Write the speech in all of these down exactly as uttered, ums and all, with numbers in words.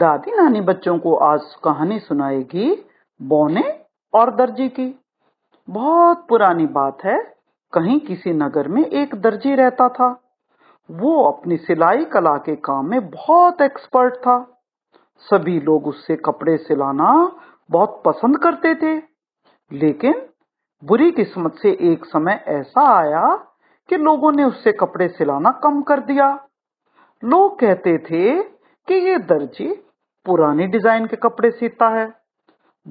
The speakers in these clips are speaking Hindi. दादी नानी बच्चों को आज कहानी सुनाएगी बौने और दर्जी की। बहुत पुरानी बात है, कहीं किसी नगर में एक दर्जी रहता था। वो अपनी सिलाई कला के काम में बहुत एक्सपर्ट था। सभी लोग उससे कपड़े सिलाना बहुत पसंद करते थे। लेकिन बुरी किस्मत से एक समय ऐसा आया कि लोगों ने उससे कपड़े सिलाना कम कर दिया। लोग कहते थे कि ये दर्जी पुराने डिजाइन के कपड़े सीता है।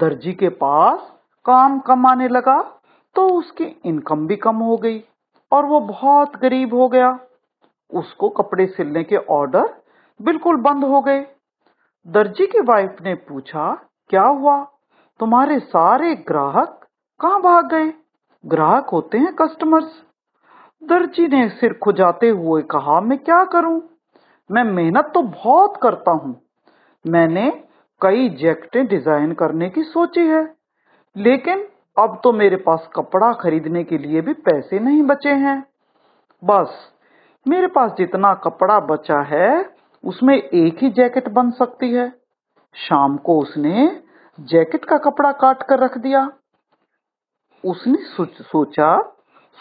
दर्जी के पास काम कम आने लगा तो उसकी इनकम भी कम हो गई और वो बहुत गरीब हो गया। उसको कपड़े सिलने के ऑर्डर बिल्कुल बंद हो गए। दर्जी की वाइफ ने पूछा, क्या हुआ, तुम्हारे सारे ग्राहक कहाँ भाग गए? ग्राहक होते हैं कस्टमर्स। दर्जी ने सिर खुजाते हुए कहा, मैं क्या करूं? मैं मेहनत तो बहुत करता हूँ। मैंने कई जैकेटें डिजाइन करने की सोची है, लेकिन अब तो मेरे पास कपड़ा खरीदने के लिए भी पैसे नहीं बचे हैं। बस मेरे पास जितना कपड़ा बचा है उसमें एक ही जैकेट बन सकती है। शाम को उसने जैकेट का कपड़ा काट कर रख दिया। उसने सोचा,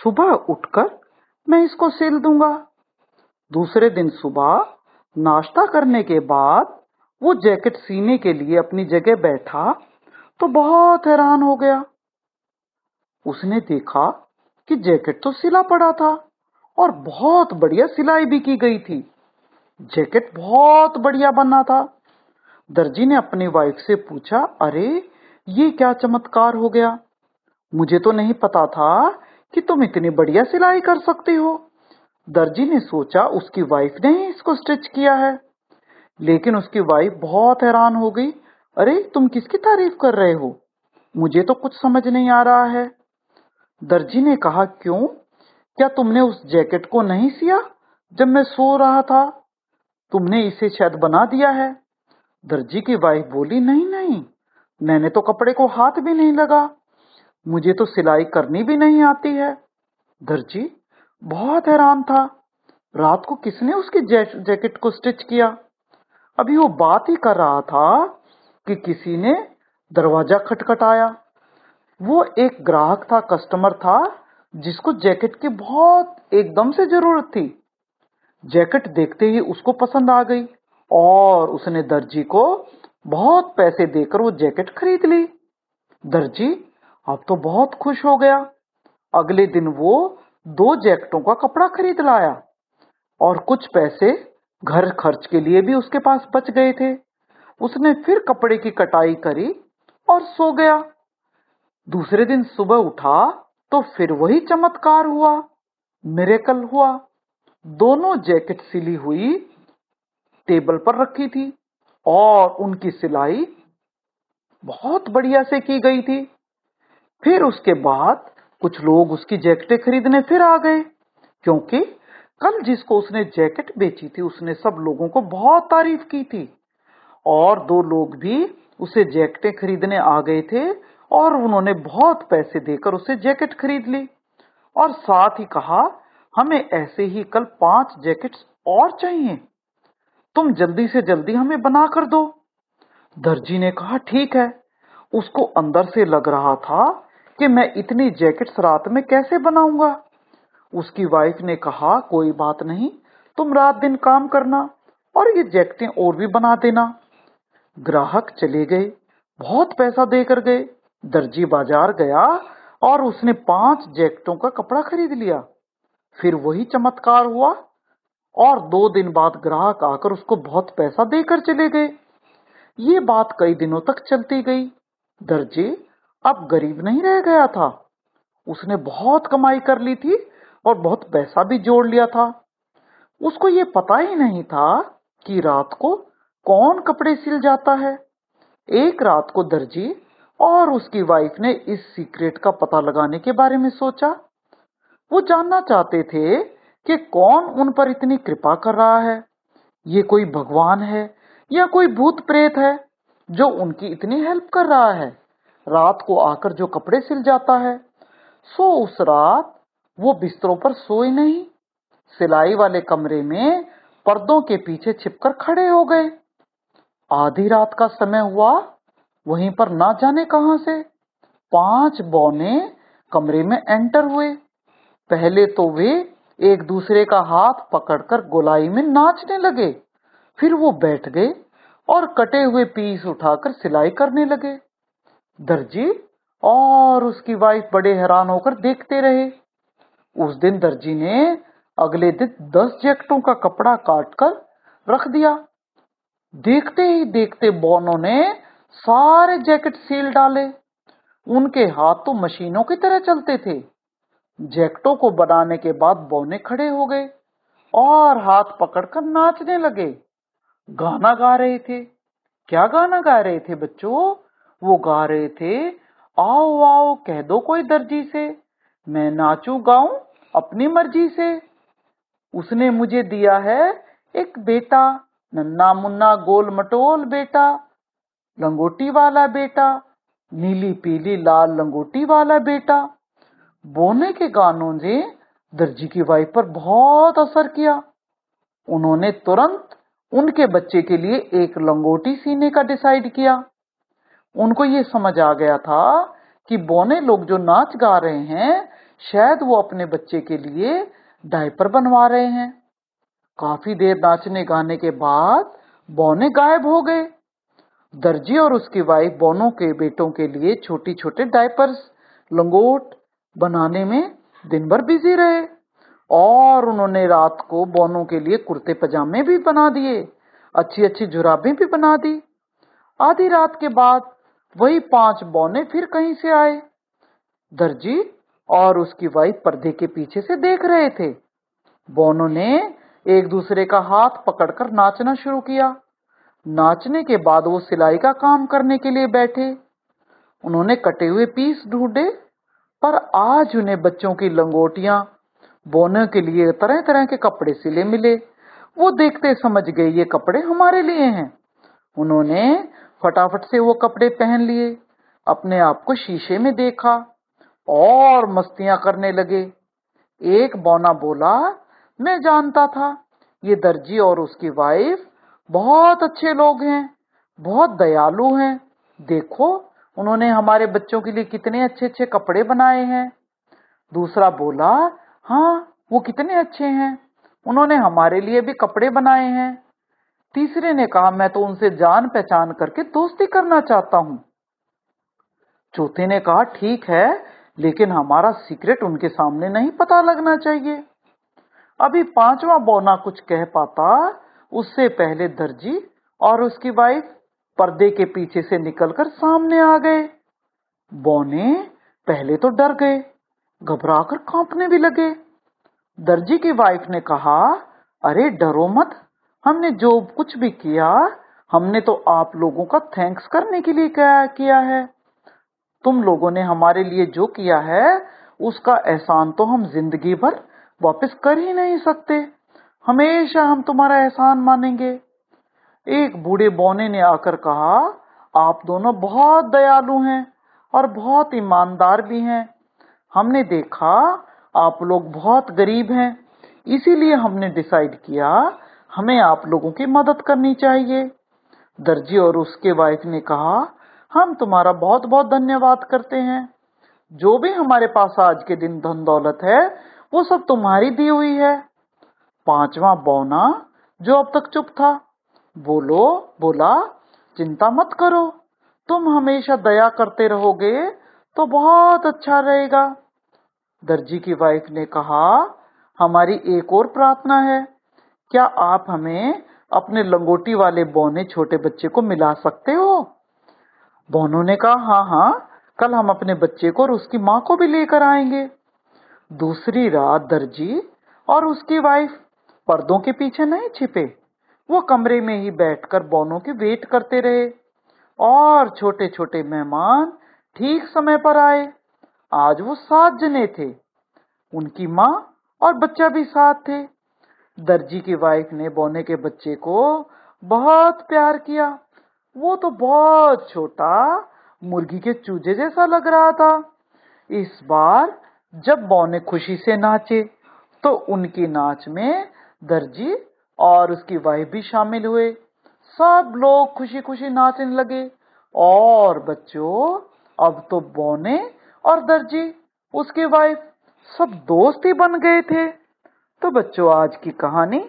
सुबह उठकर मैं इसको सिल दूंगा। दूसरे दिन सुबह नाश्ता करने के बाद वो जैकेट सीने के लिए अपनी जगह बैठा तो बहुत हैरान हो गया। उसने देखा कि जैकेट तो सिला पड़ा था और बहुत बढ़िया सिलाई भी की गई थी। जैकेट बहुत बढ़िया बना था। दर्जी ने अपनी वाइफ से पूछा, अरे ये क्या चमत्कार हो गया, मुझे तो नहीं पता था कि तुम इतनी बढ़िया सिलाई कर सकती हो। दर्जी ने सोचा उसकी वाइफ ने ही इसको स्टिच किया है। लेकिन उसकी वाइफ बहुत हैरान हो गई, अरे तुम किसकी तारीफ कर रहे हो, मुझे तो कुछ समझ नहीं आ रहा है। दर्जी ने कहा, क्यों, क्या तुमने उस जैकेट को नहीं सिया जब मैं सो रहा था? तुमने इसे शायद बना दिया है। दर्जी की वाइफ बोली, नहीं नहीं, मैंने तो कपड़े को हाथ भी नहीं लगा, मुझे तो सिलाई करनी भी नहीं आती है। दर्जी बहुत हैरान था, रात को किसने उसकी जैकेट को स्टिच किया? अभी वो बात ही कर रहा था कि किसी ने दरवाजा खटखटाया। वो एक ग्राहक था, कस्टमर था, जिसको जैकेट की बहुत एकदम से जरूरत थी। जैकेट देखते ही उसको पसंद आ गई और उसने दर्जी को बहुत पैसे देकर वो जैकेट खरीद ली। दर्जी अब तो बहुत खुश हो गया। अगले दिन वो दो जैकेटों का कपड़ा खरीद लाया और कुछ पैसे घर खर्च के लिए भी उसके पास बच गए थे। उसने फिर कपड़े की कटाई करी और सो गया। दूसरे दिन सुबह उठा तो फिर वही चमत्कार हुआ, मिरेकल हुआ। दोनों जैकेट सिली हुई टेबल पर रखी थी और उनकी सिलाई बहुत बढ़िया से की गई थी। फिर उसके बाद कुछ लोग उसकी जैकेटें खरीदने फिर आ गए, क्योंकि कल जिसको उसने जैकेट बेची थी उसने सब लोगों को बहुत तारीफ की थी और दो लोग भी उसे जैकेटें खरीदने आ गए थे और उन्होंने बहुत पैसे देकर उसे जैकेट खरीद ली और साथ ही कहा, हमें ऐसे ही कल पांच जैकेट्स और चाहिए, तुम जल्दी से जल्दी हमें बना कर दो। दर्जी ने कहा, ठीक है। उसको अंदर से लग रहा था कि मैं इतनी जैकेट्स रात में कैसे बनाऊंगा। उसकी वाइफ ने कहा, कोई बात नहीं, तुम रात दिन काम करना और ये जैकेटें और भी बना देना। ग्राहक चले गए, बहुत पैसा देकर गए। दर्जी बाजार गया और उसने पांच जैकेटों का कपड़ा खरीद लिया। फिर वही चमत्कार हुआ और दो दिन बाद ग्राहक आकर उसको बहुत पैसा देकर चले गए। ये बात कई दिनों तक चलती गई। दर्जी अब गरीब नहीं रह गया था। उसने बहुत कमाई कर ली थी और बहुत पैसा भी जोड़ लिया था। उसको ये पता ही नहीं था कि रात को कौन कपड़े सिल जाता है। एक रात को दर्जी और उसकी वाइफ ने इस सीक्रेट का पता लगाने के बारे में सोचा। वो जानना चाहते थे कि कौन उन पर इतनी कृपा कर रहा है, ये कोई भगवान है या कोई भूत प्रेत है जो उनकी इतनी हेल्प कर रहा है। रात को आकर जो कपड़े सिल जाता है। सो उस रात वो बिस्तरों पर सोए नहीं, सिलाई वाले कमरे में पर्दों के पीछे छिपकर खड़े हो गए। आधी रात का समय हुआ, वहीं पर ना जाने कहां से पांच बौने कमरे में एंटर हुए। पहले तो वे एक दूसरे का हाथ पकड़कर गोलाई में नाचने लगे, फिर वो बैठ गए और कटे हुए पीस उठाकर सिलाई करने लगे। दर्जी और उसकी वाइफ बड़े हैरान होकर देखते रहे। उस दिन दर्जी ने अगले दिन दस जैकेटों का कपड़ा काटकर रख दिया। देखते ही देखते बौनों ने सारे जैकेट सील डाले। उनके हाथ तो मशीनों की तरह चलते थे। जैकेटों को बनाने के बाद बौने खड़े हो गए और हाथ पकड़कर नाचने लगे। गाना गा रहे थे। क्या गाना गा रहे थे बच्चों? वो गा रहे थे, आओ आओ कह दो कोई दर्जी से, मैं नाचू गाऊं अपनी मर्जी से। उसने मुझे दिया है एक बेटा, नन्ना मुन्ना गोल मटोल बेटा, लंगोटी वाला बेटा, नीली पीली लाल लंगोटी वाला बेटा। बोने के गानों ने दर्जी की वाइफ पर बहुत असर किया। उन्होंने तुरंत उनके बच्चे के लिए एक लंगोटी सीने का डिसाइड किया। उनको ये समझ आ गया था कि बोने लोग जो नाच गा रहे हैं, शायद वो अपने बच्चे के लिए डायपर बनवा रहे हैं। काफी देर नाचने गाने के बाद बोने गायब हो गए। दर्जी और उसकी वाइफ बोनों के बेटों के लिए छोटी छोटे डायपर्स लंगोट बनाने में दिन भर बिजी रहे और उन्होंने रात को बोनों के लिए कुर्ते पजामे भी बना दिए, अच्छी अच्छी जुराबें भी बना दी। आधी रात के बाद वही पांच बौने फिर कहीं से आए। दर्जी और उसकी वाइफ पर्दे के पीछे से देख रहे थे। बौनों ने एक दूसरे का हाथ पकड़कर नाचना शुरू किया। नाचने के बाद वो सिलाई का काम करने के लिए बैठे। उन्होंने कटे हुए पीस ढूंढे, पर आज उन्हें बच्चों की लंगोटियां, बौनों के लिए तरह तरह के कपड़े सिले मिले। वो देखते समझ गए ये कपड़े हमारे लिए हैं। उन्होंने फटाफट से वो कपड़े पहन लिए, अपने आप को शीशे में देखा और मस्तियां करने लगे। एक बौना बोला, मैं जानता था ये दर्जी और उसकी वाइफ बहुत अच्छे लोग हैं, बहुत दयालु हैं। देखो उन्होंने हमारे बच्चों के लिए कितने अच्छे अच्छे कपड़े बनाए हैं। दूसरा बोला, हाँ वो कितने अच्छे हैं, उन्होंने हमारे लिए भी कपड़े बनाए हैं। तीसरे ने कहा, मैं तो उनसे जान पहचान करके दोस्ती करना चाहता हूं। चौथे ने कहा, ठीक है, लेकिन हमारा सीक्रेट उनके सामने नहीं पता लगना चाहिए। अभी पांचवा बौना कुछ कह पाता, उससे पहले दर्जी और उसकी वाइफ पर्दे के पीछे से निकलकर सामने आ गए। बौने पहले तो डर गए, घबराकर कांपने भी लगे। दर्जी की वाइफ ने कहा, अरे डरो मत, हमने जो कुछ भी किया, हमने तो आप लोगों का थैंक्स करने के लिए क्या किया है। तुम लोगों ने हमारे लिए जो किया है, उसका एहसान तो हम जिंदगी भर वापस कर ही नहीं सकते। हमेशा हम तुम्हारा एहसान मानेंगे। एक बूढ़े बौने ने आकर कहा, आप दोनों बहुत दयालु हैं और बहुत ईमानदार भी हैं। हमने देखा आप लोग बहुत गरीब हैं, इसीलिए हमने डिसाइड किया हमें आप लोगों की मदद करनी चाहिए। दर्जी और उसके वाइफ ने कहा, हम तुम्हारा बहुत बहुत धन्यवाद करते हैं। जो भी हमारे पास आज के दिन धन दौलत है, वो सब तुम्हारी दी हुई है। पांचवा बौना जो अब तक चुप था, बोलो बोला, चिंता मत करो, तुम हमेशा दया करते रहोगे तो बहुत अच्छा रहेगा। दर्जी की वाइफ ने कहा, हमारी एक और प्रार्थना है, क्या आप हमें अपने लंगोटी वाले बौने छोटे बच्चे को मिला सकते हो? बौनों ने कहा, हाँ हाँ कल हम अपने बच्चे को और उसकी माँ को भी लेकर आएंगे। दूसरी रात दर्जी और उसकी वाइफ पर्दों के पीछे नहीं छिपे। वो कमरे में ही बैठकर बौनों की वेट करते रहे और छोटे छोटे मेहमान ठीक समय पर आए। आज वो सात जने थे। उनकी माँ और बच्चा भी साथ थे। दर्जी की वाइफ ने बौने के बच्चे को बहुत प्यार किया। वो तो बहुत छोटा मुर्गी के चूजे जैसा लग रहा था। इस बार जब बौने खुशी से नाचे तो उनकी नाच में दर्जी और उसकी वाइफ भी शामिल हुए। सब लोग खुशी खुशी नाचने लगे। और बच्चों, अब तो बौने और दर्जी उसकी वाइफ सब दोस्त ही बन गए थे। तो बच्चों, आज की कहानी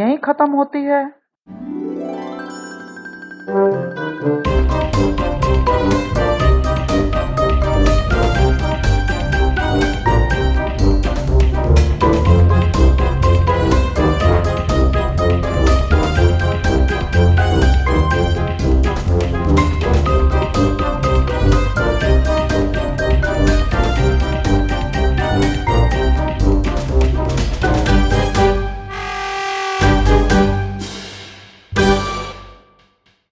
यहीं खत्म होती है।